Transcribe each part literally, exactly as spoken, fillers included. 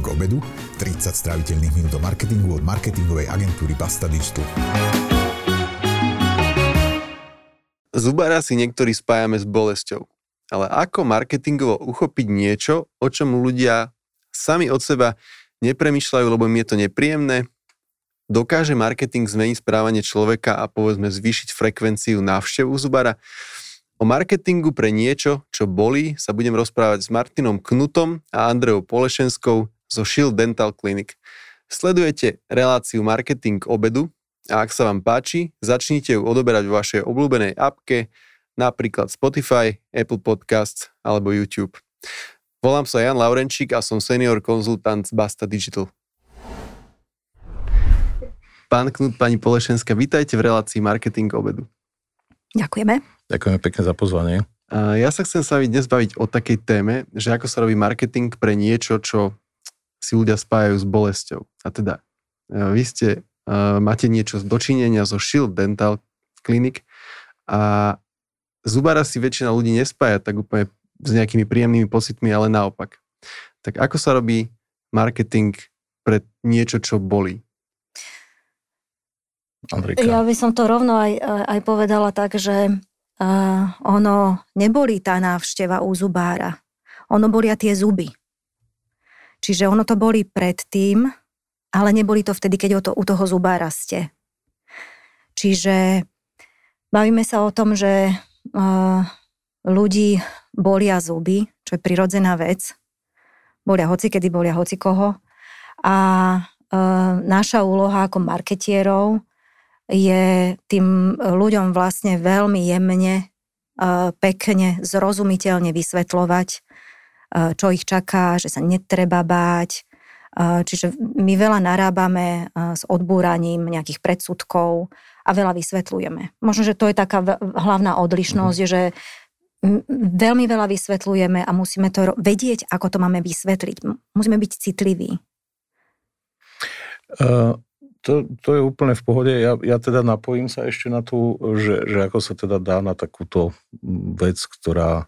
k obedu, tridsať stráviteľných minút o marketingu od marketingovej agentúry Bastadištu. Zubára si niektorí spájame s bolesťou. Ale ako marketingovo uchopiť niečo, o čom ľudia sami od seba nepremýšľajú, lebo im je to nepríjemné? Dokáže marketing zmeniť správanie človeka a povedzme zvýšiť frekvenciu návštev zubára? O marketingu pre niečo, čo bolí, sa budem rozprávať s Martinom Knutom a Andrejou Polešenskou zo Shield Dental Clinic. Sledujete reláciu Marketing k obedu a ak sa vám páči, začnite ju odoberať vo vašej obľúbenej appke, napríklad Spotify, Apple Podcasts alebo YouTube. Volám sa Jan Laurenčík a som senior konzultant z Basta Digital. Pán Knut, pani Polešenská, vítajte v relácii Marketing k obedu. Ďakujeme. Ďakujeme pekne za pozvanie. Ja sa chcem s vami dnes baviť o takej téme, že ako sa robí marketing pre niečo, čo si ľudia spájajú s bolesťou. A teda, vy ste, máte niečo z dočinenia zo Shield Dental Clinic a zubára si väčšina ľudí nespája tak úplne s nejakými príjemnými pocitmi, ale naopak. Tak ako sa robí marketing pre niečo, čo bolí? Andrejka. Ja by som to rovno aj, aj povedala tak, že Uh, ono nebolí tá návšteva u zubára. Ono bolia tie zuby. Čiže ono to bolí predtým, ale nebolí to vtedy, keď o to, u toho zubára ste. Čiže bavíme sa o tom, že uh, ľudí bolia zuby, čo je prirodzená vec. Bolia hocikedy, bolia hocikoho. A uh, naša úloha ako marketierov je tým ľuďom vlastne veľmi jemne, pekne, zrozumiteľne vysvetľovať, čo ich čaká, že sa netreba báť. Čiže my veľa narábame s odbúraním nejakých predsudkov a veľa vysvetľujeme. Možno, že to je taká hlavná odlišnosť, mm-hmm. že veľmi veľa vysvetľujeme a musíme to vedieť, ako to máme vysvetliť. Musíme byť citliví. Uh... To, to je úplne v pohode. Ja, ja teda napojím sa ešte na tú, že, že ako sa teda dá na takúto vec, ktorá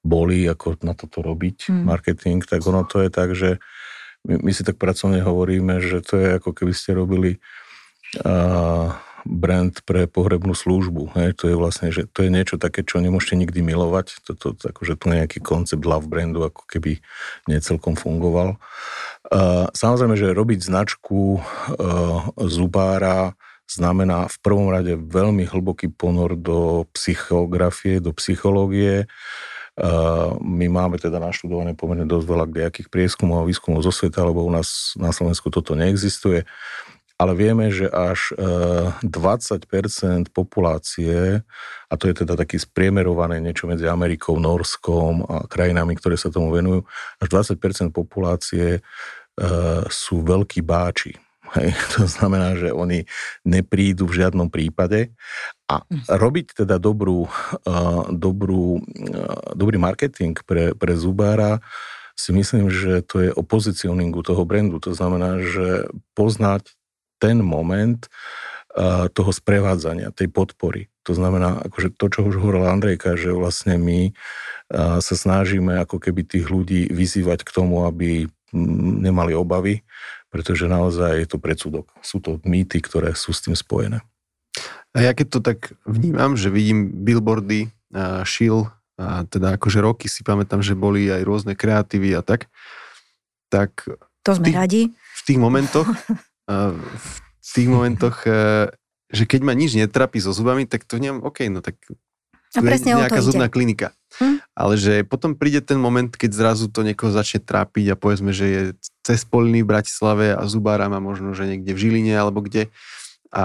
bolí, ako na toto robiť, mm. marketing, tak ono to je tak, že my, my si tak pracovne hovoríme, že to je ako keby ste robili uh, brand pre pohrebnú službu. Hej? To je vlastne, že to je niečo také, čo nemôžete nikdy milovať. Toto, akože tu nejaký koncept love brandu ako keby necelkom fungoval. Uh, samozrejme, že robiť značku uh, zubára znamená v prvom rade veľmi hlboký ponor do psychografie, do psychológie. Uh, my máme teda naštudované pomerne dosť veľa kdejakých prieskumov a výskumov zo sveta, lebo u nás na Slovensku toto neexistuje. Ale vieme, že až uh, dvadsať percent populácie, a to je teda taký spriemerované niečo medzi Amerikou, Norskom a krajinami, ktoré sa tomu venujú, až dvadsať percent populácie Uh, sú veľkí báči. Hej. To znamená, že oni neprídu v žiadnom prípade. A robiť teda dobrú, uh, dobrú, uh, dobrý marketing pre, pre zubára si myslím, že to je o pozicioningu toho brandu. To znamená, že poznať ten moment uh, toho sprevádzania, tej podpory. To znamená, akože to, čo už hovorila Andrejka, že vlastne my uh, sa snažíme ako keby tých ľudí vyzývať k tomu, aby nemali obavy, pretože naozaj je to predsudok. Sú to mýty, ktoré sú s tým spojené. A ja keď to tak vnímam, že vidím billboardy, a Shill, a teda akože roky si pamätám, že boli aj rôzne kreatívy a tak, tak to sme v tých, radi. V tých momentoch, v tých momentoch, že keď ma nič netrapí so zubami, tak to vnímam, OK, no tak tu je nejaká zubná ide. Klinika. Hm? Ale že potom príde ten moment, keď zrazu to niekoho začne trápiť a povedzme, že je cez Polný v Bratislave a zubára má možno, že niekde v Žiline alebo kde a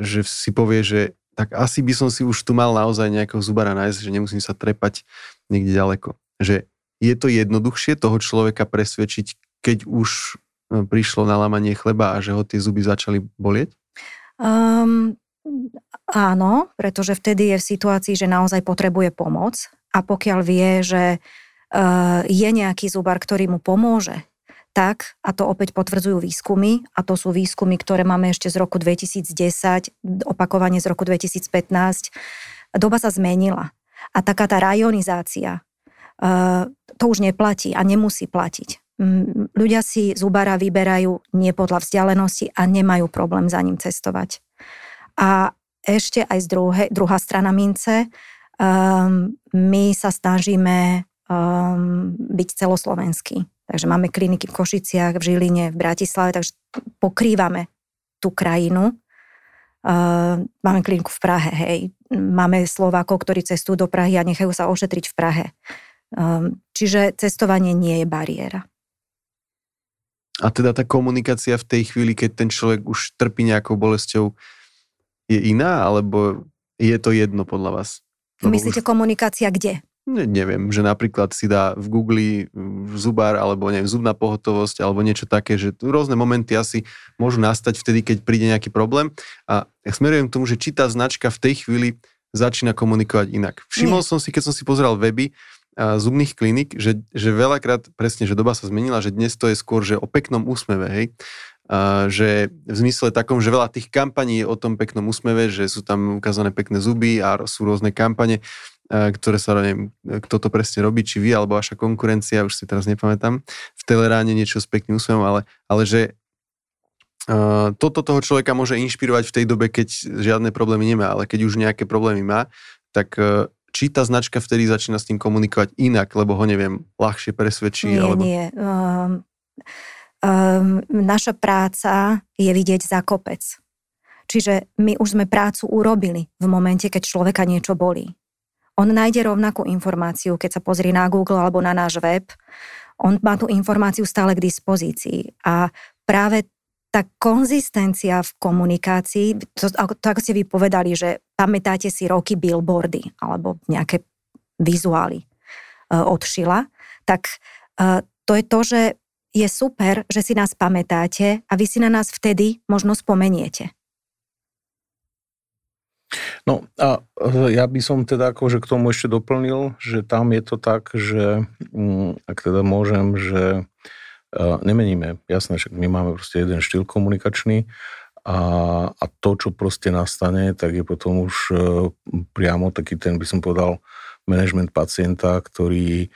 že si povie, že tak asi by som si už tu mal naozaj nejakého zubára nájsť, že nemusím sa trepať niekde ďaleko. Že je to jednoduchšie toho človeka presvedčiť, keď už prišlo na lámanie chleba a že ho tie zuby začali bolieť? Um... Áno, pretože vtedy je v situácii, že naozaj potrebuje pomoc a pokiaľ vie, že je nejaký zubár, ktorý mu pomôže, tak, a to opäť potvrdzujú výskumy, a to sú výskumy, ktoré máme ešte z roku dvetisícdesať, opakovane z roku dvetisícpätnásť, doba sa zmenila a taká tá rajonizácia, to už neplatí a nemusí platiť. Ľudia si zubára vyberajú nie podľa vzdialenosti a nemajú problém za ním cestovať. A ešte aj z druhé, druhá strana mince, um, my sa snažíme um, byť celoslovenskí. Takže máme kliniky v Košiciach, v Žiline, v Bratislave, takže pokrývame tú krajinu. Um, máme kliniku v Prahe, hej. Máme Slovákov, ktorí cestujú do Prahy a nechajú sa ošetriť v Prahe. Um, čiže cestovanie nie je bariéra. A teda tá komunikácia v tej chvíli, keď ten človek už trpí nejakou bolesťou, je iná, alebo je to jedno podľa vás? Lebo myslíte už... komunikácia kde? Ne, neviem, že napríklad si dá v Google zubár, alebo neviem, zubná pohotovosť, alebo niečo také, že rôzne momenty asi môžu nastať vtedy, keď príde nejaký problém. A ja smerujem k tomu, že či tá značka v tej chvíli začína komunikovať inak. Všimol Nie. som si, keď som si pozeral weby, zubných kliník, že, že veľakrát presne, že doba sa zmenila, že dnes to je skôr, že o peknom úsmeve, hej. A, že v zmysle takom, že veľa tých kampaní je o tom peknom úsmeve, že sú tam ukázané pekné zuby a sú rôzne kampane, a, ktoré sa, neviem, kto to presne robí, či vy, alebo vaša konkurencia, už si teraz nepamätám, v Teleráne niečo s pekným úsmevom, ale, ale že a, toto toho človeka môže inšpirovať v tej dobe, keď žiadne problémy nemá, ale keď už nejaké problémy má, tak... Či tá značka vtedy začína s tým komunikovať inak, lebo ho, neviem, ľahšie presvedčí? Nie, alebo... nie. Um, um, naša práca je vidieť za kopec. Čiže my už sme prácu urobili v momente, keď človeka niečo bolí. On nájde rovnakú informáciu, keď sa pozrie na Google alebo na náš web. On má tú informáciu stále k dispozícii. A práve tá konzistencia v komunikácii, to, to ako ste vy povedali, že pamätáte si roky billboardy alebo nejaké vizuály e, od Schilla, tak e, to je to, že je super, že si nás pamätáte a vy si na nás vtedy možno spomeniete. No a ja by som teda akože k tomu ešte doplnil, že tam je to tak, že ak teda môžem, že nemeníme, jasné, však my máme proste jeden štýl komunikačný a, a to, čo proste nastane, tak je potom už priamo taký ten, by som povedal, manažment pacienta, ktorý,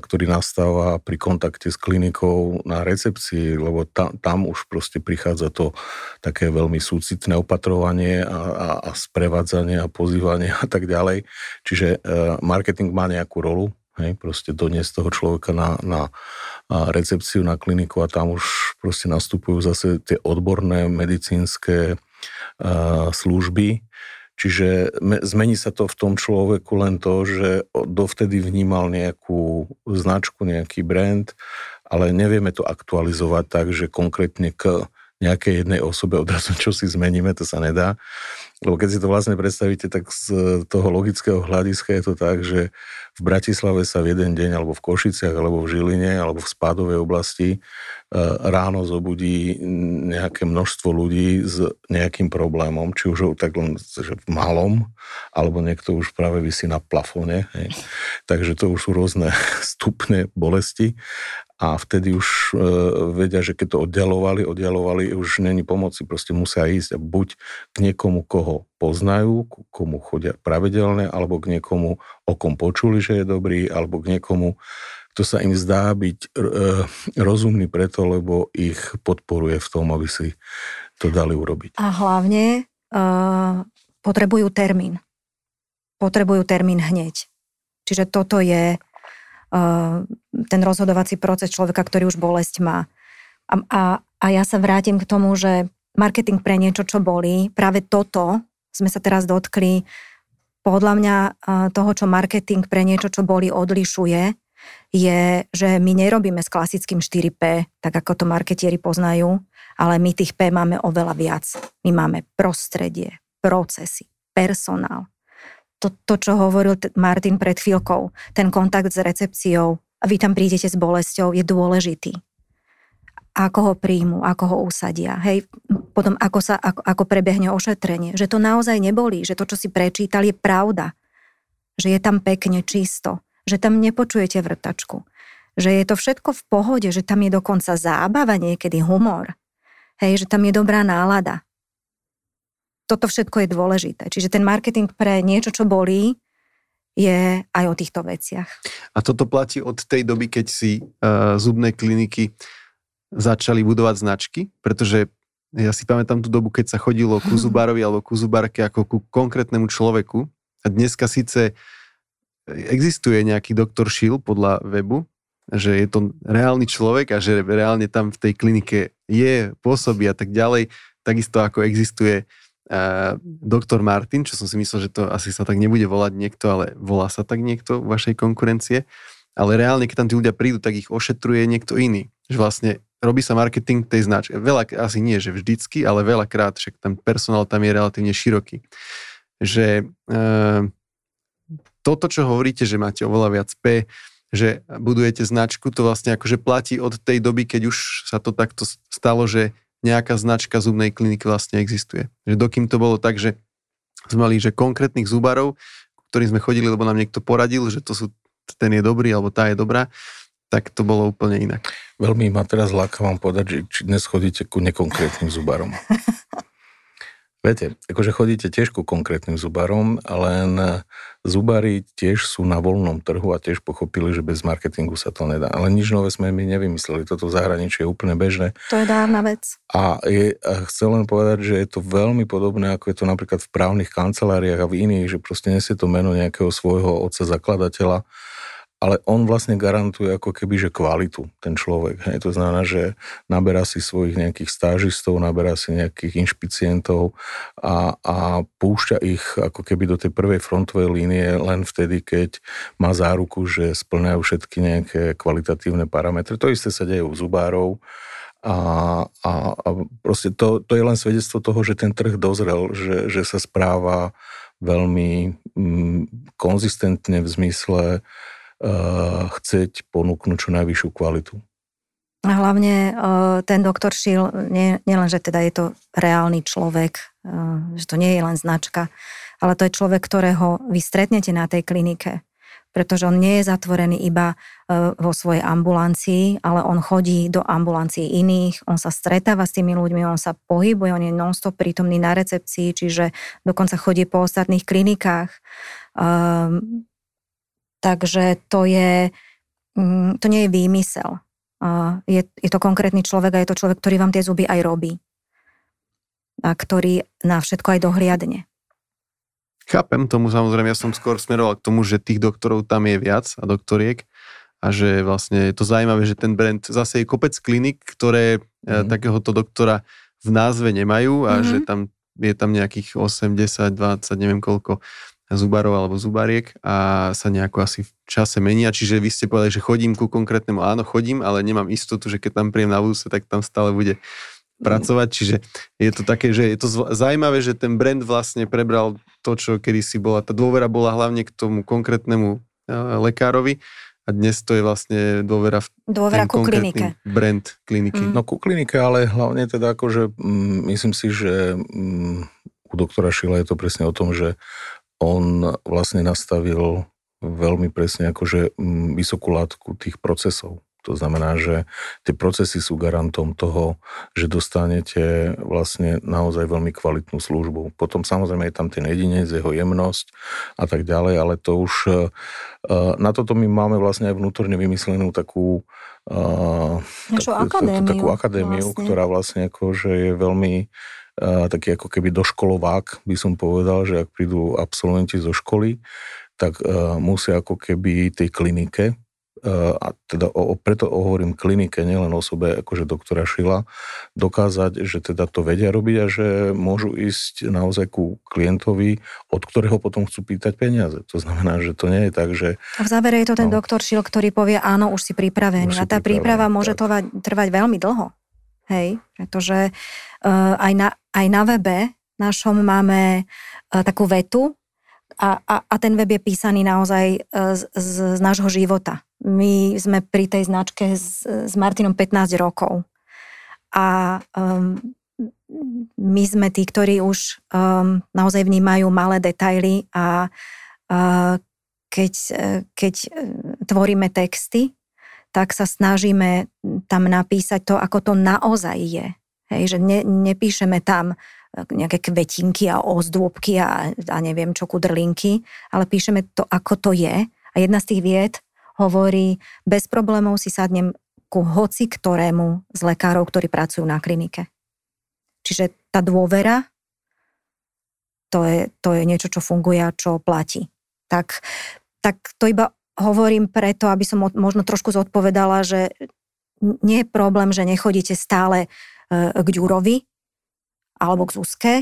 ktorý nastáva pri kontakte s klinikou na recepcii, lebo tam, tam už proste prichádza to také veľmi súcitné opatrovanie a, a, a sprevádzanie a pozývanie a tak ďalej. Čiže marketing má nejakú rolu, hej, proste doniesť toho človeka na, na recepciu, na kliniku a tam už proste nastupujú zase tie odborné medicínske uh, služby. Čiže me, zmení sa to v tom človeku len to, že dovtedy vnímal nejakú značku, nejaký brand, ale nevieme to aktualizovať tak, že konkrétne k nejakej jednej osobe odrazu čo si zmeníme, to sa nedá. Lebo keď si to vlastne predstavíte, tak z toho logického hľadiska je to tak, že v Bratislave sa v jeden deň, alebo v Košiciach, alebo v Žiline, alebo v spádovej oblasti ráno zobudí nejaké množstvo ľudí s nejakým problémom, či už tak len že v malom, alebo niekto už práve visí na plafóne. Hej. Takže to už sú rôzne stupne bolesti. A vtedy už e, vedia, že keď to oddialovali, oddialovali, už není pomoci, proste musia ísť a buď k niekomu, koho poznajú, k komu chodia pravidelne, alebo k niekomu, o kom počuli, že je dobrý, alebo k niekomu, kto sa im zdá byť e, rozumný preto, lebo ich podporuje v tom, aby si to dali urobiť. A hlavne e, potrebujú termín. Potrebujú termín hneď. Čiže toto je... ten rozhodovací proces človeka, ktorý už bolesť má. A, a, a ja sa vrátim k tomu, že marketing pre niečo, čo bolí, práve toto sme sa teraz dotkli, podľa mňa toho, čo marketing pre niečo, čo bolí, odlišuje, je, že my nerobíme s klasickým štyri pé, tak ako to marketieri poznajú, ale my tých P máme oveľa viac. My máme prostredie, procesy, personál. To, to, čo hovoril Martin pred chvíľkou, ten kontakt s recepciou a vy tam prídete s bolesťou, je dôležitý. Ako ho príjmu, ako ho usadia, hej, potom ako sa, ako, ako prebehne ošetrenie, že to naozaj nebolí, že to, čo si prečítal, je pravda, že je tam pekne čisto, že tam nepočujete vrtačku, že je to všetko v pohode, že tam je dokonca zábava, niekedy humor, hej, že tam je dobrá nálada. Toto všetko je dôležité. Čiže ten marketing pre niečo, čo bolí, je aj o týchto veciach. A toto platí od tej doby, keď si uh, zubné kliniky začali budovať značky, pretože ja si pamätám tú dobu, keď sa chodilo ku zubárovi alebo ku zubárke ako ku konkrétnemu človeku. A dneska síce existuje nejaký doktor Schill podľa webu, že je to reálny človek a že reálne tam v tej klinike je, pôsobí a tak ďalej. Takisto ako existuje uh, doktor Martin, čo som si myslel, že to asi sa tak nebude volať niekto, ale volá sa tak niekto v vašej konkurencie. Ale reálne, keď tam tí ľudia prídu, tak ich ošetruje niekto iný. Že vlastne robí sa marketing tej značky. Veľa, asi nie, že vždycky, ale veľakrát, však ten personál tam je relatívne široký. Že e, toto, čo hovoríte, že máte oveľa viac P, že budujete značku, to vlastne akože platí od tej doby, keď už sa to takto stalo, že nejaká značka zubnej kliniky vlastne existuje. Že dokým to bolo tak, že sme mali že konkrétnych zubárov, ktorým sme chodili, lebo nám niekto poradil, že to sú, ten je dobrý, alebo tá je dobrá, tak to bolo úplne inak. Veľmi ma teraz láka vám povedať, že či dnes chodíte ku nekonkrétnym zubárom. Viete, akože chodíte tiež ku konkrétnym zubárom, len zubári tiež sú na voľnom trhu a tiež pochopili, že bez marketingu sa to nedá. Ale nič nové sme my nevymysleli. Toto v zahraničí je úplne bežné. To je dávna vec. A, je, a chcem len povedať, že je to veľmi podobné, ako je to napríklad v právnych kanceláriách a v iných, že proste nesie to meno nejakého svojho otca zakladateľa, ale on vlastne garantuje ako keby, že kvalitu, ten človek. Hej. To znamená, že naberá si svojich nejakých stážistov, naberá si nejakých inšpicientov a, a púšťa ich ako keby do tej prvej frontovej línie len vtedy, keď má záruku, že splňajú všetky nejaké kvalitatívne parametre. To isté sa deje u zubárov. A, a, a proste to, to je len svedectvo toho, že ten trh dozrel, že, že sa správa veľmi mm, konzistentne v zmysle chceť ponúknuť čo najvyššiu kvalitu. A hlavne ten doktor Schill, nie, nie len, že teda je to reálny človek, že to nie je len značka, ale to je človek, ktorého vy stretnete na tej klinike, pretože on nie je zatvorený iba vo svojej ambulancii, ale on chodí do ambulancií iných, on sa stretáva s tými ľuďmi, on sa pohybuje, on je non-stop prítomný na recepcii, čiže dokonca chodí po ostatných klinikách. Takže to je, to nie je výmysel. Je, je to konkrétny človek a je to človek, ktorý vám tie zuby aj robí. A ktorý na všetko aj dohliadne. Chápem tomu, samozrejme, ja som skôr smeroval k tomu, že tých doktorov tam je viac a doktoriek a že vlastne je to zaujímavé, že ten brand, zase je kopec klinik, ktoré mm. takéhoto doktora v názve nemajú a mm-hmm. že tam je tam nejakých osem, desať, dvadsať, neviem koľko zubárov alebo zubariek a sa nejako asi v čase menia. Čiže vy ste povedali, že chodím ku konkrétnemu. Áno, chodím, ale nemám istotu, že keď tam príjem na budúce, tak tam stále bude pracovať. Čiže je to také, že je to zaujímavé, že ten brand vlastne prebral to, čo kedysi bola. Tá dôvera bola hlavne k tomu konkrétnemu lekárovi a dnes to je vlastne dôvera v dôvera ten konkrétny klinike. Brand kliniky. Mm. No ku klinike, ale hlavne teda akože mm, myslím si, že mm, u doktora Schilla je to presne o tom, že on vlastne nastavil veľmi presne akože vysokú látku tých procesov. To znamená, že tie procesy sú garantom toho, že dostanete vlastne naozaj veľmi kvalitnú službu. Potom samozrejme je tam ten jedinec, jeho jemnosť a tak ďalej, ale to už na toto my máme vlastne aj vnútorne vymyslenú takú takú, akadémiu, takú akadémiu, vlastne. Ktorá vlastne akože je veľmi taký ako keby doškolovák, by som povedal, že ak prídu absolventi zo školy, tak uh, musia ako keby tej klinike, uh, a teda o, preto hovorím klinike, nielen osobe akože doktora Schilla, dokázať, že teda to vedia robiť a že môžu ísť naozaj ku klientovi, od ktorého potom chcú pýtať peniaze. To znamená, že to nie je tak, že... A v závere je to ten no, doktor Schill, ktorý povie, áno, už si pripravený. A tá príprava môže trvať, trvať veľmi dlho. Hej, pretože uh, aj, na, aj na webe našom máme uh, takú vetu a, a, a ten web je písaný naozaj uh, z, z, z nášho života. My sme pri tej značke s, s Martinom pätnásť rokov a um, my sme tí, ktorí už um, naozaj vnímajú malé detaily a uh, keď, uh, keď tvoríme texty, tak sa snažíme tam napísať to, ako to naozaj je. Hej, že ne, nepíšeme tam nejaké kvetinky a ozdôbky a, a neviem čo, kudrlinky, ale píšeme to, ako to je. A jedna z tých vied hovorí, bez problémov si sadnem ku hoci ktorému z lekárov, ktorí pracujú na klinike. Čiže tá dôvera, to je, to je niečo, čo funguje a čo platí. Tak, tak to iba hovorím preto, aby som možno trošku zodpovedala, že nie je problém, že nechodíte stále k Ďurovi alebo k Zuzke.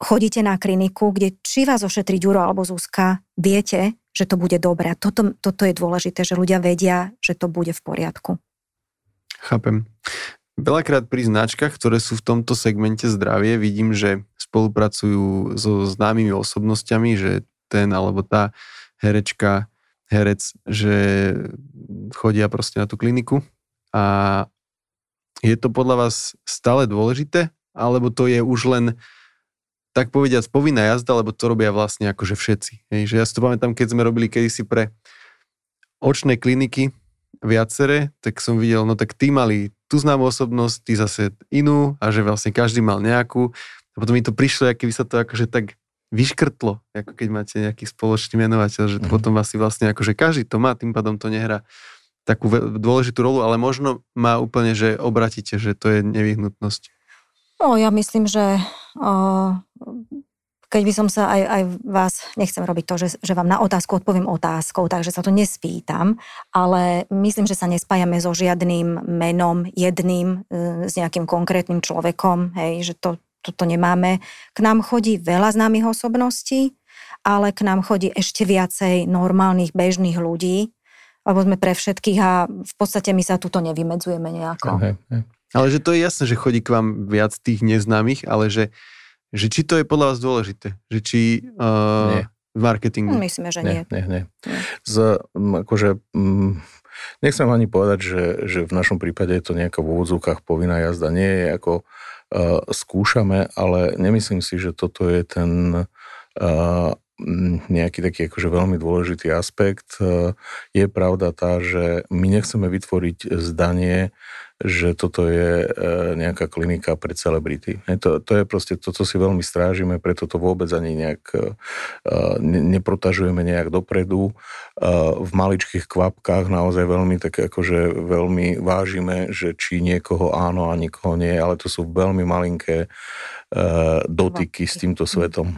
Chodíte na kliniku, kde či vás ošetrí Ďuro alebo Zuzka, viete, že to bude dobré. A toto, toto je dôležité, že ľudia vedia, že to bude v poriadku. Chápem. Veľakrát pri značkách, ktoré sú v tomto segmente zdravie, vidím, že spolupracujú so známymi osobnosťami, že ten alebo tá herečka, herec, že chodia proste na tú kliniku. A je to podľa vás stále dôležité? Alebo to je už len, tak povediať, povinná jazda, lebo to robia vlastne akože všetci. Hej, že ja si to pamätám, keď sme robili kedysi pre očné kliniky viacere, tak som videl, no tak tí mali tú známú osobnosť, tí zase inú a že vlastne každý mal nejakú. A potom mi to prišlo, keby sa to akože tak vyškrtlo, ako keď máte nejaký spoločný menovateľ, že mm-hmm. potom asi vlastne akože každý to má, tým pádom to nehrá takú dôležitú rolu, ale možno má úplne, že obratíte, že to je nevyhnutnosť. No, ja myslím, že uh, keď by som sa aj, aj vás, nechcem robiť to, že, že vám na otázku odpoviem otázkou, takže sa to nespýtam, ale myslím, že sa nespájame so žiadnym menom, jedným, uh, s nejakým konkrétnym človekom, hej, že to, toto nemáme. K nám chodí veľa známych osobností, ale k nám chodí ešte viacej normálnych, bežných ľudí, lebo sme pre všetkých a v podstate my sa tuto nevymedzujeme nejako. Okay, okay. Ale že to je jasné, že chodí k vám viac tých neznámych, ale že, že či to je podľa vás dôležité? Že či uh, v marketingu? Myslíme, že nie. Nie, nie, nie. Z, akože, m, nechcem ani povedať, že, že v našom prípade je to nejaká v úvodzovkách povinná jazda. Nie je ako uh, skúšame, ale nemyslím si, že toto je ten uh, nejaký taký akože veľmi dôležitý aspekt. Je pravda tá, že my nechceme vytvoriť zdanie, že toto je nejaká klinika pre celebrity. To, to je proste to, čo si veľmi strážime, preto to vôbec ani nejak neprotažujeme nejak dopredu. V maličkých kvapkách naozaj veľmi tak akože veľmi vážime, že či niekoho áno a nikoho nie, ale to sú veľmi malinké dotyky s týmto svetom.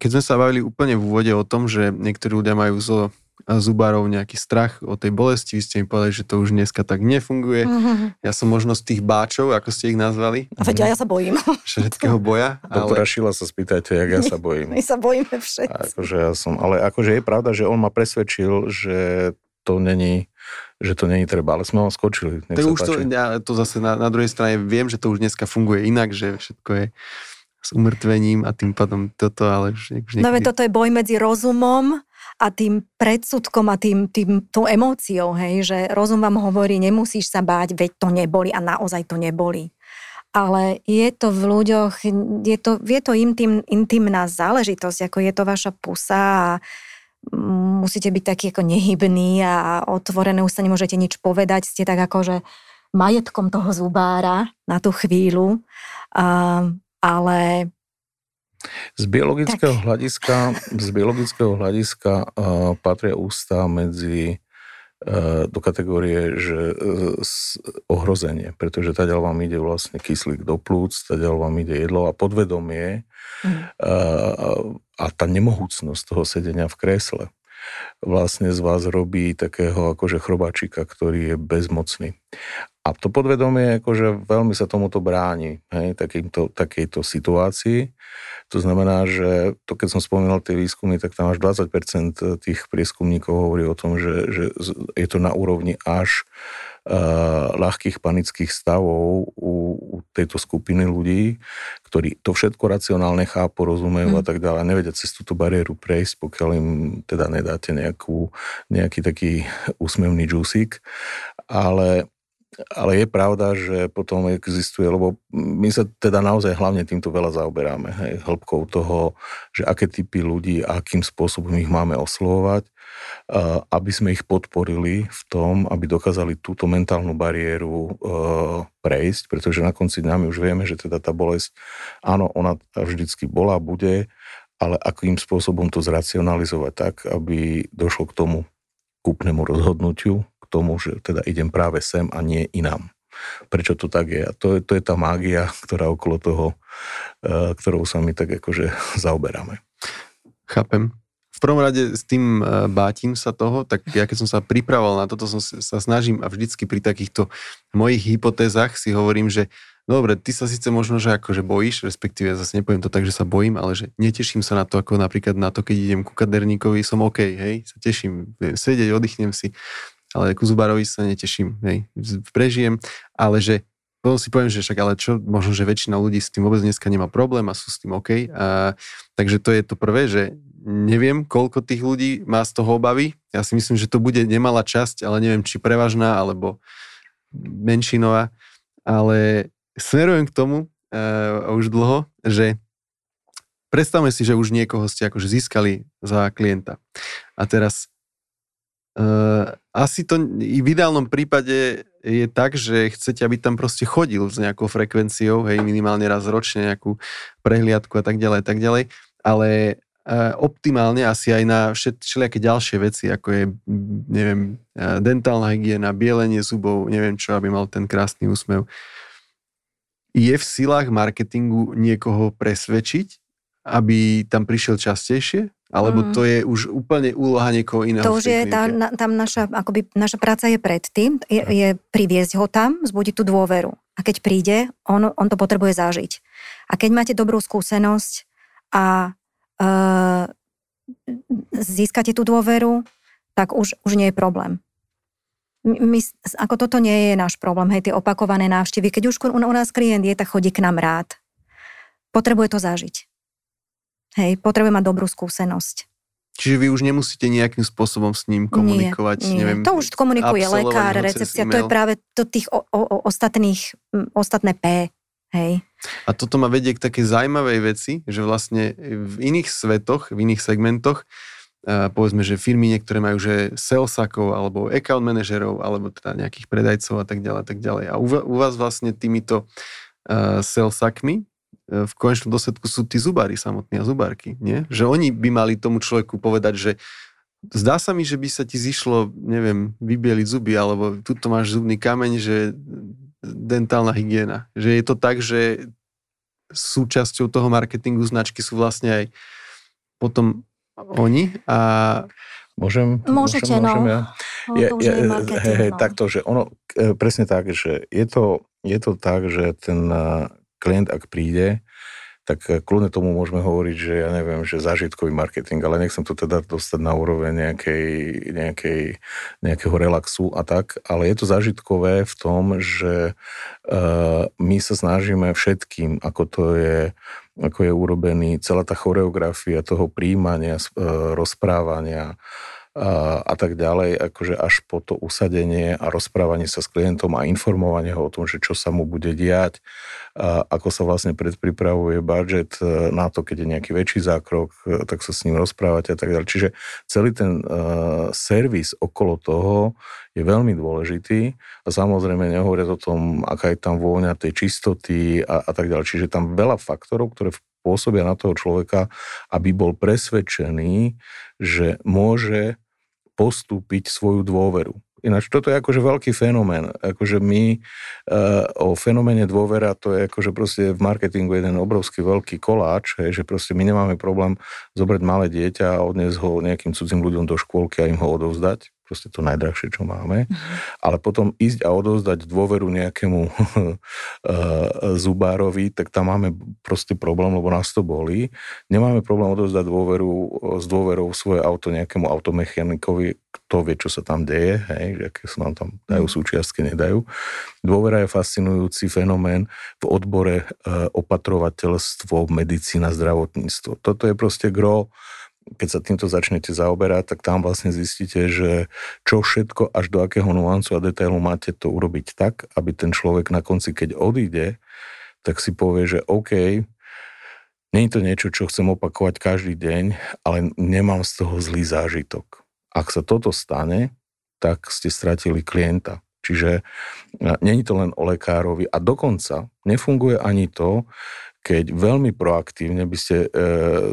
Keď sme sa bavili úplne v úvode o tom, že niektorí ľudia majú zo zubárov nejaký strach o tej bolesti, vy ste mi povedali, že to už dneska tak nefunguje. Mm-hmm. Ja som možno z tých báčov, ako ste ich nazvali. A veď, ja sa bojím. Všetkého boja. Doktora ale... Schilla sa spýtajte, jak ja sa bojím. My sa bojíme všetci. Akože ja som, ale akože je pravda, že on ma presvedčil, že to není že to není treba, ale sme ho skočili. To už to, ja to zase na, na druhej strane viem, že to už dneska funguje inak, že všetko je s umrtvením a tým pádom toto, ale už niekedy... No, toto je boj medzi rozumom a tým predsudkom a tým, tým tou emóciou, hej, že rozum vám hovorí, nemusíš sa báť, veď to neboli a naozaj to neboli. Ale je to v ľuďoch, je to, je to intim, intimná záležitosť, ako je to vaša pusa a musíte byť taký ako nehybný a otvorené, už sa nemôžete nič povedať, ste tak akože majetkom toho zubára na tú chvíľu a ale... Z biologického tak. hľadiska, z biologického hľadiska uh, patria ústa medzi uh, do kategórie, že uh, ohrozenie, pretože tadiaľ vám ide vlastne kyslík do plúc, tadiaľ vám ide jedlo a podvedomie mm. uh, a tá nemohúcnosť toho sedenia v kresle vlastne z vás robí takého akože chrobáčika, ktorý je bezmocný. A to podvedomie akože veľmi sa tomuto bráni, hej, takýmto, takejto situácii. To znamená, že to, keď som spomínal tie výskumy, tak tam až dvadsať percent tých prieskumníkov hovorí o tom, že, že je to na úrovni až uh, ľahkých panických stavov u, u tejto skupiny ľudí, ktorí to všetko racionálne chápu, rozumejú mm. a tak ďalej, nevedia cez túto bariéru prejsť, pokiaľ im teda nedáte nejakú, nejaký taký úsmevný džúsik. Ale Ale je pravda, že potom existuje, lebo my sa teda naozaj hlavne týmto veľa zaoberáme, hej, hĺbkou toho, že aké typy ľudí, akým spôsobom ich máme oslovovať. aby sme ich podporili v tom, aby dokázali túto mentálnu bariéru prejsť, pretože na konci dňa my už vieme, že teda tá bolesť, áno, ona vždycky bola, bude, ale akým spôsobom to zracionalizovať tak, aby došlo k tomu kúpnemu rozhodnutiu, k tomu, že teda idem práve sem a nie inám. Prečo to tak je? A to je, to je tá mágia, ktorá okolo toho, ktorou sa my tak akože zaoberáme. Chápem. V prvom rade s tým bátim sa toho, tak ja keď som sa pripravoval na toto, som sa snažím a vždycky pri takýchto mojich hypotézach si hovorím, že dobre, ty sa síce možno, že akože bojíš, respektíve ja zase nepoviem to tak, že sa bojím, ale že neteším sa na to, ako napríklad na to, keď idem ku kaderníkovi, som OK, hej, sa teším, viem sedieť, oddychnem si, ale ku zubárovi sa neteším, hej, prežijem, ale že potom si poviem, že však, ale čo, možno, že väčšina ľudí s tým vôbec dneska nemá problém a sú s tým OK, a, takže to je to prvé, že neviem, koľko tých ľudí má z toho obavy, ja si myslím, že to bude nemalá časť, ale neviem, či prevažná, alebo menšinová, ale smerujem k tomu uh, už dlho, že predstavme si, že už niekoho ste akože získali za klienta. A teraz uh, asi to v ideálnom prípade je tak, že chcete, aby tam proste chodil s nejakou frekvenciou, hej, minimálne raz ročne nejakú prehliadku a tak ďalej, a tak ďalej, ale uh, optimálne asi aj na všet, všelijaké ďalšie veci, ako je, neviem, uh, dentálna hygiena, bielenie zubov, neviem čo, aby mal ten krásny úsmev. Je v silách marketingu niekoho presvedčiť, aby tam prišiel častejšie? Alebo to je už úplne úloha niekoho iného? To už je tá, na, tam naša, akoby naša práca je predtým, je, je priviesť ho tam, vzbudiť tú dôveru. A keď príde, on, on to potrebuje zažiť. A keď máte dobrú skúsenosť a e, získate tú dôveru, tak už, už nie je problém. My, ako toto nie je náš problém, hej, tie opakované návštevy. Keď už u nás klient je, tak chodí k nám rád. Potrebuje to zažiť. Hej, potrebuje mať dobrú skúsenosť. Čiže vy už nemusíte nejakým spôsobom s ním komunikovať? Nie, nie. Neviem, to už komunikuje lekár, recepcia, to je práve to tých o, o, o, ostatných, ostatné P. Hej. A toto ma vedie k takej zaujímavej veci, že vlastne v iných svetoch, v iných segmentoch Uh, povedzme, že firmy niektoré majú, že salesakov, alebo account manažerov, alebo teda nejakých predajcov a tak ďalej, tak ďalej. A u, u vás vlastne týmito uh, salesakmi uh, v konečnom dôsledku sú tí zubári samotní a zubárky, nie? Že oni by mali tomu človeku povedať, že zdá sa mi, že by sa ti zišlo, neviem, vybieliť zuby, alebo tuto máš zubný kameň, že dentálna hygiena. Že je to tak, že súčasťou toho marketingu značky sú vlastne aj potom oni a môžem, Môžete, môžem, no. môžem ja. ja, ja hej, hej, takto, že ono, presne tak, že je to, je to tak, že ten klient, ak príde, tak kľudne tomu môžeme hovoriť, že ja neviem, že zážitkový marketing, ale nechcem to teda dostať na úroveň nejakej, nejakej, nejakého relaxu a tak, ale je to zážitkové v tom, že uh, my sa snažíme všetkým, ako to je, ako je urobený, celá tá choreografia toho prijímania, uh, rozprávania uh, a tak ďalej, akože až po to usadenie a rozprávanie sa s klientom a informovanie ho o tom, že čo sa mu bude diať, ako sa vlastne predpripravuje budget na to, keď je nejaký väčší zákrok, tak sa s ním rozprávate a tak ďalej. Čiže celý ten uh, servis okolo toho je veľmi dôležitý a samozrejme nehovoriac o tom, aká je tam vôňa tej čistoty a, a tak ďalej. Čiže tam veľa faktorov, ktoré pôsobia na toho človeka, aby bol presvedčený, že môže postúpiť svoju dôveru. Ináč toto je akože veľký fenomén. Akože my e, o fenoméne dôvera, to je akože proste v marketingu jeden obrovský veľký koláč, hej, že proste my nemáme problém zobrať malé dieťa a odniesť ho nejakým cudzým ľuďom do škôlky a im ho odovzdať. Proste to najdrahšie, čo máme. Ale potom ísť a odovzdať dôveru nejakému zubárovi, tak tam máme proste problém, lebo nás to bolí. Nemáme problém odovzdať dôveru s dôverou svoje auto nejakému automechanikovi, kto vie, čo sa tam deje, hej, že aké sa nám tam dajú súčiastky, nedajú. Dôvera je fascinujúci fenomén v odbore opatrovateľstvo, medicína, zdravotníctvo. Toto je proste gro. Keď sa týmto začnete zaoberať, tak tam vlastne zistíte, že čo všetko až do akého nuancu a detailu máte to urobiť tak, aby ten človek na konci, keď odíde, tak si povie, že OK, nie je to niečo, čo chcem opakovať každý deň, ale nemám z toho zlý zážitok. Ak sa toto stane, tak ste stratili klienta. Čiže nie je to len o lekárovi a dokonca nefunguje ani to, keď veľmi proaktívne by ste e,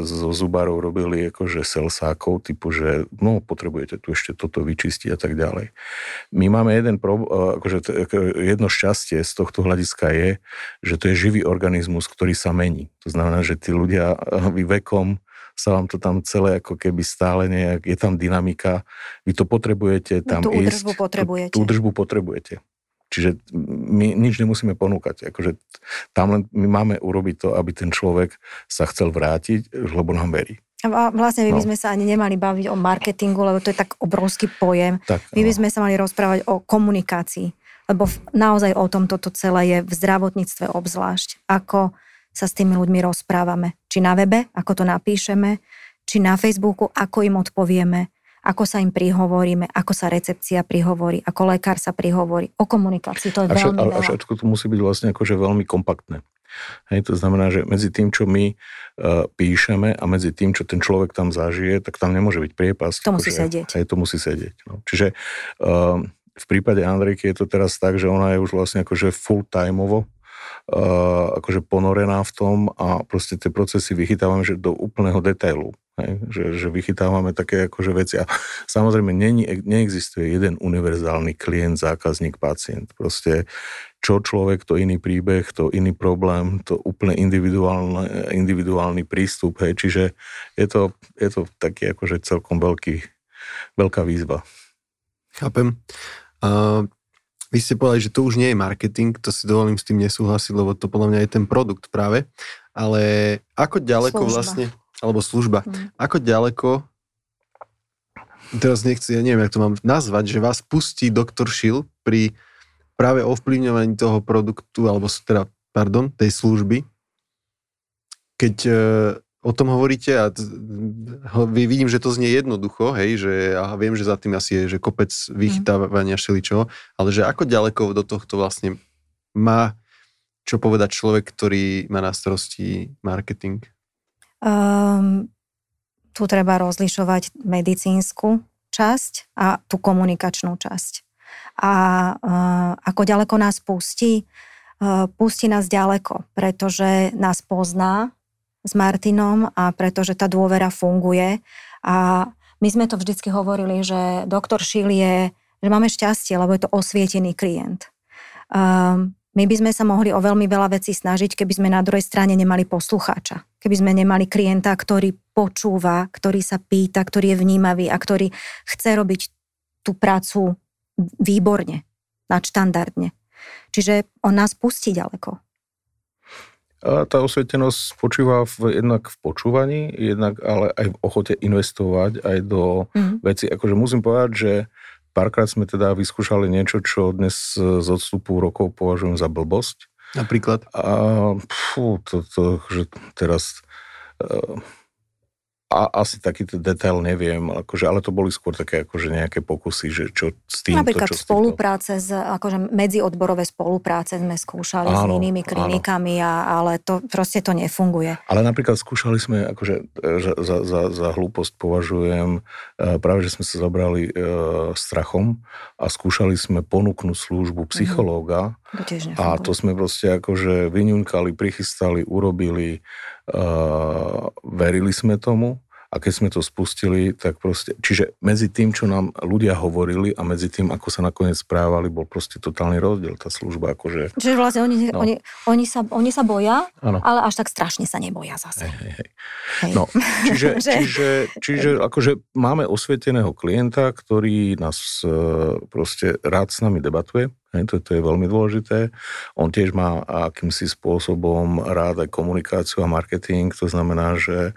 so zubárov robili akože selsákov, typu, že no, potrebujete tu ešte toto vyčistiť a tak ďalej. My máme jeden pro, akože, jedno šťastie z tohto hľadiska je, že to je živý organizmus, ktorý sa mení. To znamená, že tí ľudia vekom sa vám to tam celé ako keby stále nejak, je tam dynamika, vy to potrebujete tam tú ísť. Údržbu potrebujete. Tú, tú údržbu potrebujete. Čiže my nič nemusíme ponúkať. Akože tam len my máme urobiť to, aby ten človek sa chcel vrátiť, lebo nám verí. A vlastne my by no. sme sa ani nemali baviť o marketingu, lebo to je tak obrovský pojem. Tak, my by no. sme sa mali rozprávať o komunikácii, lebo naozaj o tom toto celé je v zdravotníctve obzvlášť. Ako sa s tými ľuďmi rozprávame. Či na webe, ako to napíšeme, či na Facebooku, ako im odpovieme, ako sa im prihovoríme, ako sa recepcia prihovorí, ako lekár sa prihovorí. O komunikácii to je a veľmi veľa. A všetko to musí byť vlastne akože veľmi kompaktné. Hej, to znamená, že medzi tým, čo my uh, píšeme a medzi tým, čo ten človek tam zažije, tak tam nemôže byť priepasť. To musí sedieť. Hej, to musí sedieť. No. Čiže uh, v prípade Andrejky je to teraz tak, že ona je už vlastne akože full-timeovo Uh, akože ponorená v tom a proste tie procesy vychytávame že do úplného detailu. Že, že vychytávame také akože veci. A samozrejme, ne, neexistuje jeden univerzálny klient, zákazník, pacient. Proste čo človek, to iný príbeh, to iný problém, to úplne individuálny, individuálny prístup. Hej. Čiže je to, je to taký akože celkom veľký, veľká výzva. Chápem. Uh... Vy ste povedali, že to už nie je marketing, to si dovolím s tým nesúhlasiť, lebo to podľa mňa je ten produkt práve, ale ako ďaleko služba. vlastne, alebo služba, mm. ako ďaleko, teraz nechci, ja neviem, jak to mám nazvať, že vás pustí doktor Schill pri práve ovplyvňovaní toho produktu, alebo teda, pardon, tej služby, keď e, o tom hovoríte a vy vidím, že to znie jednoducho, hej, že a viem, že za tým asi je, že kopec vychytávania všeličoho, ale že ako ďaleko do tohto vlastne má čo povedať človek, ktorý má na starosti marketing? Um, tu treba rozlišovať medicínsku časť a tú komunikačnú časť. A uh, ako ďaleko nás pustí? Uh, pustí nás ďaleko, pretože nás pozná s Martinom a pretože tá dôvera funguje. A my sme to vždycky hovorili, že doktor Schill je, že máme šťastie, lebo je to osvietený klient. Um, my by sme sa mohli o veľmi veľa vecí snažiť, keby sme na druhej strane nemali poslucháča. Keby sme nemali klienta, ktorý počúva, ktorý sa pýta, ktorý je vnímavý a ktorý chce robiť tú prácu výborne, nadštandardne. Čiže on nás pustí ďaleko. A tá osvietenosť spočíva v, jednak v počúvaní, jednak ale aj v ochote investovať aj do mm. vecí. Akože musím povedať, že párkrát sme teda vyskúšali niečo, čo dnes z odstupu rokov považujem za blbosť. Napríklad? A pfú, to, to, že teraz... Uh, A asi takýto detail neviem, akože, ale to boli skôr také akože nejaké pokusy, že čo s týmto... Napríklad čo spolupráce, s, akože medziodborové spolupráce sme skúšali áno, s inými klinikami, a, ale to proste to nefunguje. Ale napríklad skúšali sme, akože za, za, za hlúposť považujem, práve že sme sa zabrali e, strachom a skúšali sme ponúknuť službu psychológa. Mm-hmm. A to sme proste akože vyňunkali, prichystali, urobili, uh, verili sme tomu a keď sme to spustili, tak proste, čiže medzi tým, čo nám ľudia hovorili a medzi tým, ako sa nakoniec správali, bol proste totálny rozdiel, tá služba akože... Čiže vlastne oni, no. oni, oni, sa, oni sa boja, ano. Ale až tak strašne sa neboja zase. Hej, hej. Hej. No, čiže, čiže, čiže akože máme osvieteného klienta, ktorý nás proste rád s nami debatuje. To, to je veľmi dôležité. On tiež má akýmsi spôsobom rád aj komunikáciu a marketing, to znamená, že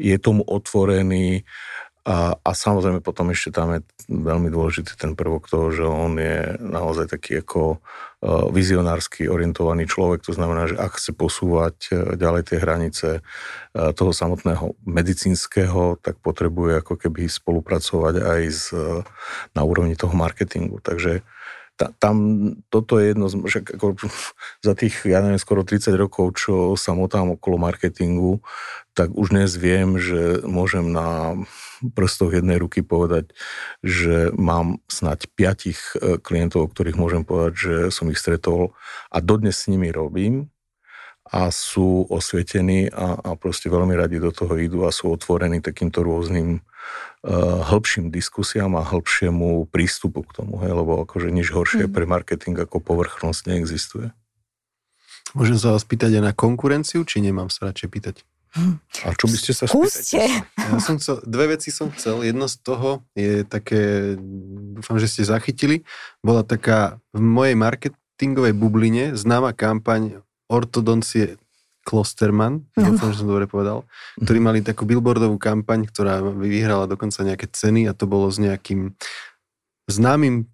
je tomu otvorený a, a samozrejme potom ešte tam je veľmi dôležitý ten prvok toho, že on je naozaj taký ako vizionársky orientovaný človek, to znamená, že ak chce posúvať ďalej tie hranice toho samotného medicínskeho, tak potrebuje ako keby spolupracovať aj z, na úrovni toho marketingu. Takže ta, tam toto je jedno z, že ako, za tých, ja neviem, skoro tridsať rokov, čo sa motám okolo marketingu, tak už dnes viem, že môžem na prstoch jednej ruky povedať, že mám snáď piatich klientov, o ktorých môžem povedať, že som ich stretol a dodnes s nimi robím. A sú osvietení a, a proste veľmi radi do toho idú a sú otvorení takýmto rôznym uh, hĺbším diskusiám a hĺbšiemu prístupu k tomu, hej? Lebo akože nič horšie mm. pre marketing ako povrchnosť neexistuje. Môžem sa vás pýtať aj na konkurenciu, či nemám sa radšej pýtať? Hm. A čo by ste sa spýtať? Ja som chcel, dve veci som chcel. Jedno z toho je také, dúfam, že ste zachytili, bola taká v mojej marketingovej bubline známa kampaň Ortodoncie Klosterman, no. Dúfam, že som dobre povedal, ktorí mali takú billboardovú kampaň, ktorá vyhrala dokonca nejaké ceny a to bolo s nejakým známym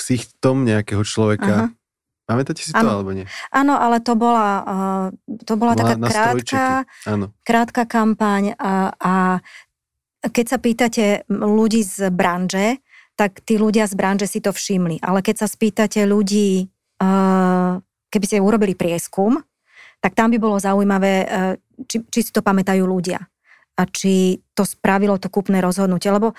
ksichtom nejakého človeka. Aha. Pamätáte si to, ano. Alebo nie? Áno, ale to bola, uh, to bola taká krátka, krátka kampaň a, a keď sa pýtate ľudí z branže, tak tí ľudia z branže si to všimli. Ale keď sa spýtate ľudí uh, keby ste urobili prieskum, tak tam by bolo zaujímavé, či, či si to pamätajú ľudia a či to spravilo to kúpne rozhodnutie, lebo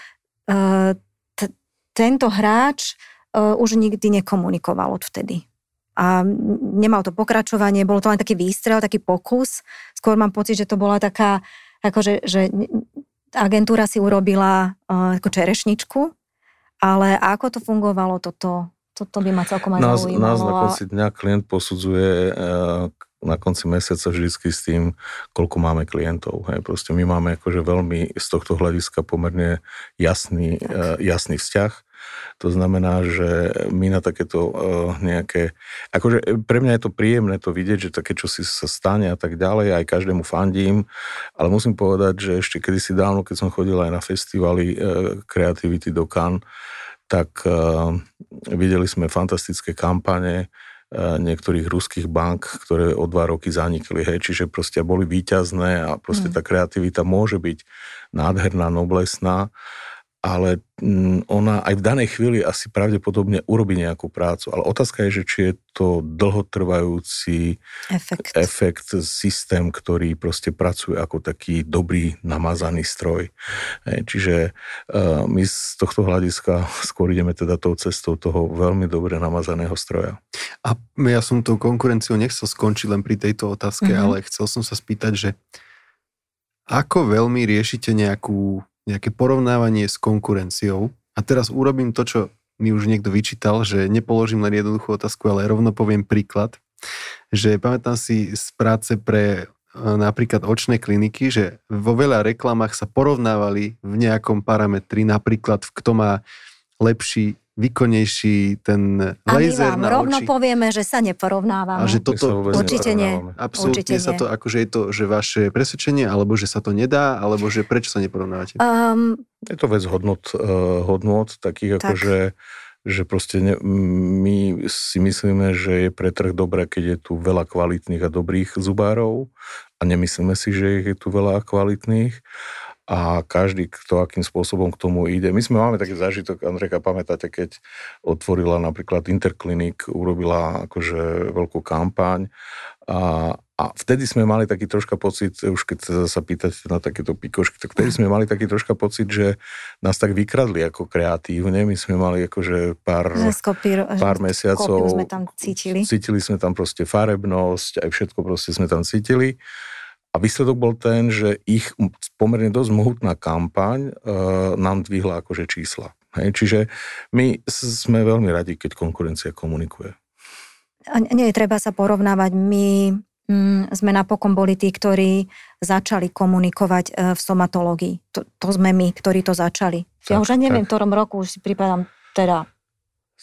t- tento hráč už nikdy nekomunikoval odvtedy. A nemal to pokračovanie, bolo to len taký výstrel, taký pokus. Skôr mám pocit, že to bola taká, akože, že agentúra si urobila takú čerešničku, ale ako to fungovalo toto, toto by ma celkom aj zaujímalo. Nás na konci dňa klient posudzuje na konci mesiaca vždycky s tým, koľko máme klientov. Hej. Proste my máme akože veľmi z tohto hľadiska pomerne jasný, jasný vzťah. To znamená, že my na takéto nejaké... Akože pre mňa je to príjemné to vidieť, že také čosi sa stane a tak ďalej, aj každému fandím, ale musím povedať, že ešte kedysi dávno, keď som chodil aj na festivaly kreativity do Cannes, tak uh, videli sme fantastické kampane uh, niektorých ruských bank, ktoré o dva roky zanikli, hej, čiže proste boli výťazné a proste mm. tá kreativita môže byť nádherná, noblesná, ale um, ona aj v danej chvíli asi pravdepodobne urobí nejakú prácu, ale otázka je, že či je to dlhotrvajúci efekt, efekt systém, ktorý proste pracuje ako taký dobrý namazaný stroj. Hej, čiže uh, my z tohto hľadiska skôr ideme teda tou cestou toho veľmi dobre namazaného stroja. A ja som tou konkurenciou nechcel skončiť len pri tejto otázke, mm-hmm. ale chcel som sa spýtať, že ako veľmi riešite nejakú, nejaké porovnávanie s konkurenciou a teraz urobím to, čo mi už niekto vyčítal, že nepoložím len jednoduchú otázku, ale rovno poviem príklad, že pamätám si z práce pre napríklad očné kliniky, že vo veľa reklamách sa porovnávali v nejakom parametri, napríklad kto má lepší, výkonnejší ten laser na oči. A my vám rovno povieme, že sa neporovnávame. A že toto určite nie. Absolútne sa to, akože je to, že vaše presvedčenie, alebo že sa to nedá, alebo že prečo sa neporovnávate? Um, je to vec hodnot, uh, hodnot takých, tak. akože že proste ne, my si myslíme, že je pre trh dobré, keď je tu veľa kvalitných a dobrých zubárov a nemyslíme si, že ich je tu veľa kvalitných. A každý, kto akým spôsobom k tomu ide. My sme máme taký zážitok, Andrejka, pamätáte, keď otvorila napríklad Interklinik, urobila akože veľkú kampaň a, a vtedy sme mali taký troška pocit, už keď sa pýtate na takéto pikošky, tak vtedy sme mali taký troška pocit, že nás tak vykradli ako kreatívne. My sme mali akože pár, skopíru, pár mesiacov. Sme tam cítili. cítili sme tam proste farebnosť, aj všetko proste sme tam cítili. A výsledok bol ten, že ich pomerne dosť mohutná kampaň e, nám dvihla akože čísla. Hej? Čiže my sme veľmi radi, keď konkurencia komunikuje. A nie je treba sa porovnávať. My mm, sme napokon boli tí, ktorí začali komunikovať e, v somatológii. To, to sme my, ktorí to začali. Tak, ja už aj neviem, tak. V ktorom roku už si pripadám teda...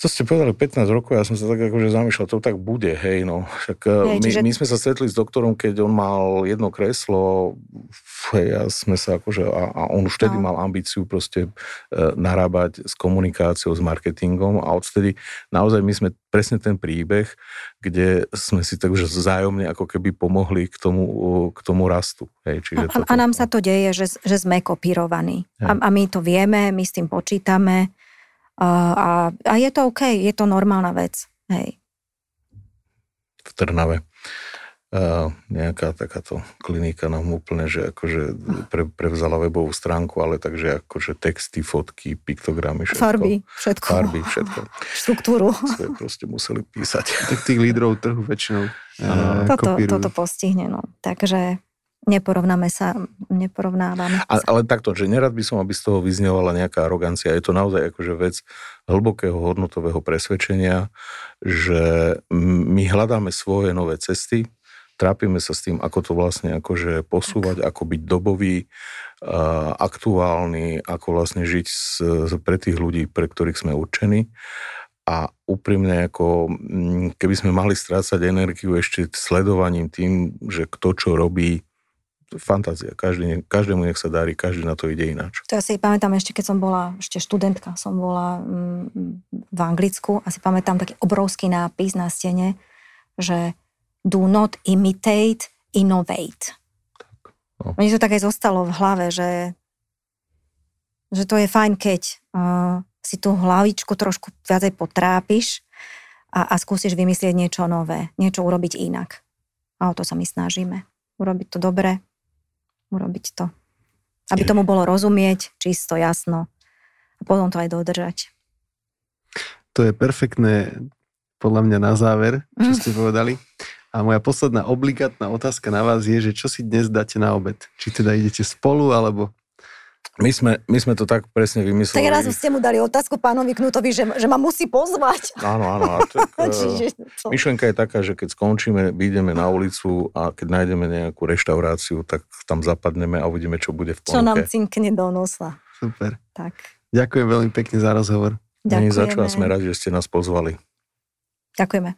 To ste povedali pätnásť rokov, ja som sa tak akože zamýšľal, to tak bude, hej, no. Však hej, my, čiže... my sme sa stretli s doktorom, keď on mal jedno kreslo, hej, a sme sa akože, a, a on už vtedy no. mal ambíciu proste e, narábať s komunikáciou, s marketingom a odtedy naozaj my sme presne ten príbeh, kde sme si tak už vzájomne ako keby pomohli k tomu, k tomu rastu. Hej, čiže a, toto... a nám sa to deje, že, že sme kopírovaní. Ja. A, a my to vieme, my s tým počítame. A, a je to OK, je to normálna vec. Hej. V Trnave. Uh, nejaká takáto klinika nám úplne, že akože pre, prevzala webovú stránku, ale takže akože texty, fotky, piktogramy, všetko. Farby, všetko. Farby, všetko. Štruktúru. Sve proste museli písať. Tak tých lídrov trhu väčšinou uh, toto, toto postihne, no. Takže neporovnáme sa, neporovnávame sa. Ale takto, že nerad by som, aby z toho vyznievala nejaká arogancia. Je to naozaj akože vec hlbokého hodnotového presvedčenia, že my hľadáme svoje nové cesty. Trápime sa s tým, ako to vlastne akože posúvať, ako byť dobový, aktuálny, ako vlastne žiť pre tých ľudí, pre ktorých sme určení. A úprimne, ako keby sme mali strácať energiu ešte sledovaním tým, že kto čo robí, fantázia. Každý, každému nech sa darí, každý na to ide ináč. To ja si pamätám ešte, keď som bola ešte študentka, som bola v Anglicku a si pamätám taký obrovský nápis na stene, že do not imitate, innovate. Tak, no. Mne to tak aj zostalo v hlave, že, že to je fajn, keď uh, si tú hlavičku trošku viacej potrápiš a, a skúsiš vymyslieť niečo nové, niečo urobiť inak. A o to sa my snažíme. Urobiť to dobre, urobiť to. Aby tomu bolo rozumieť, čisto, jasno. A potom to aj dodržať. To je perfektné, podľa mňa na záver, čo ste mm. povedali. A moja posledná obligátna otázka na vás je, že čo si dnes dáte na obed? Či teda idete spolu, alebo... My sme, my sme to tak presne vymysleli. Tak raz ste mu dali otázku pánovi Knutovi, že, že ma musí pozvať. Áno, áno. Tak, to... Myšlenka je taká, že keď skončíme, ideme na ulicu a keď nájdeme nejakú reštauráciu, tak tam zapadneme a uvidíme, čo bude v ponuke. Čo nám cinkne do nosa. Super. Tak. Ďakujem veľmi pekne za rozhovor. Ďakujeme. Za čo, a sme radi, že ste nás pozvali. Ďakujeme.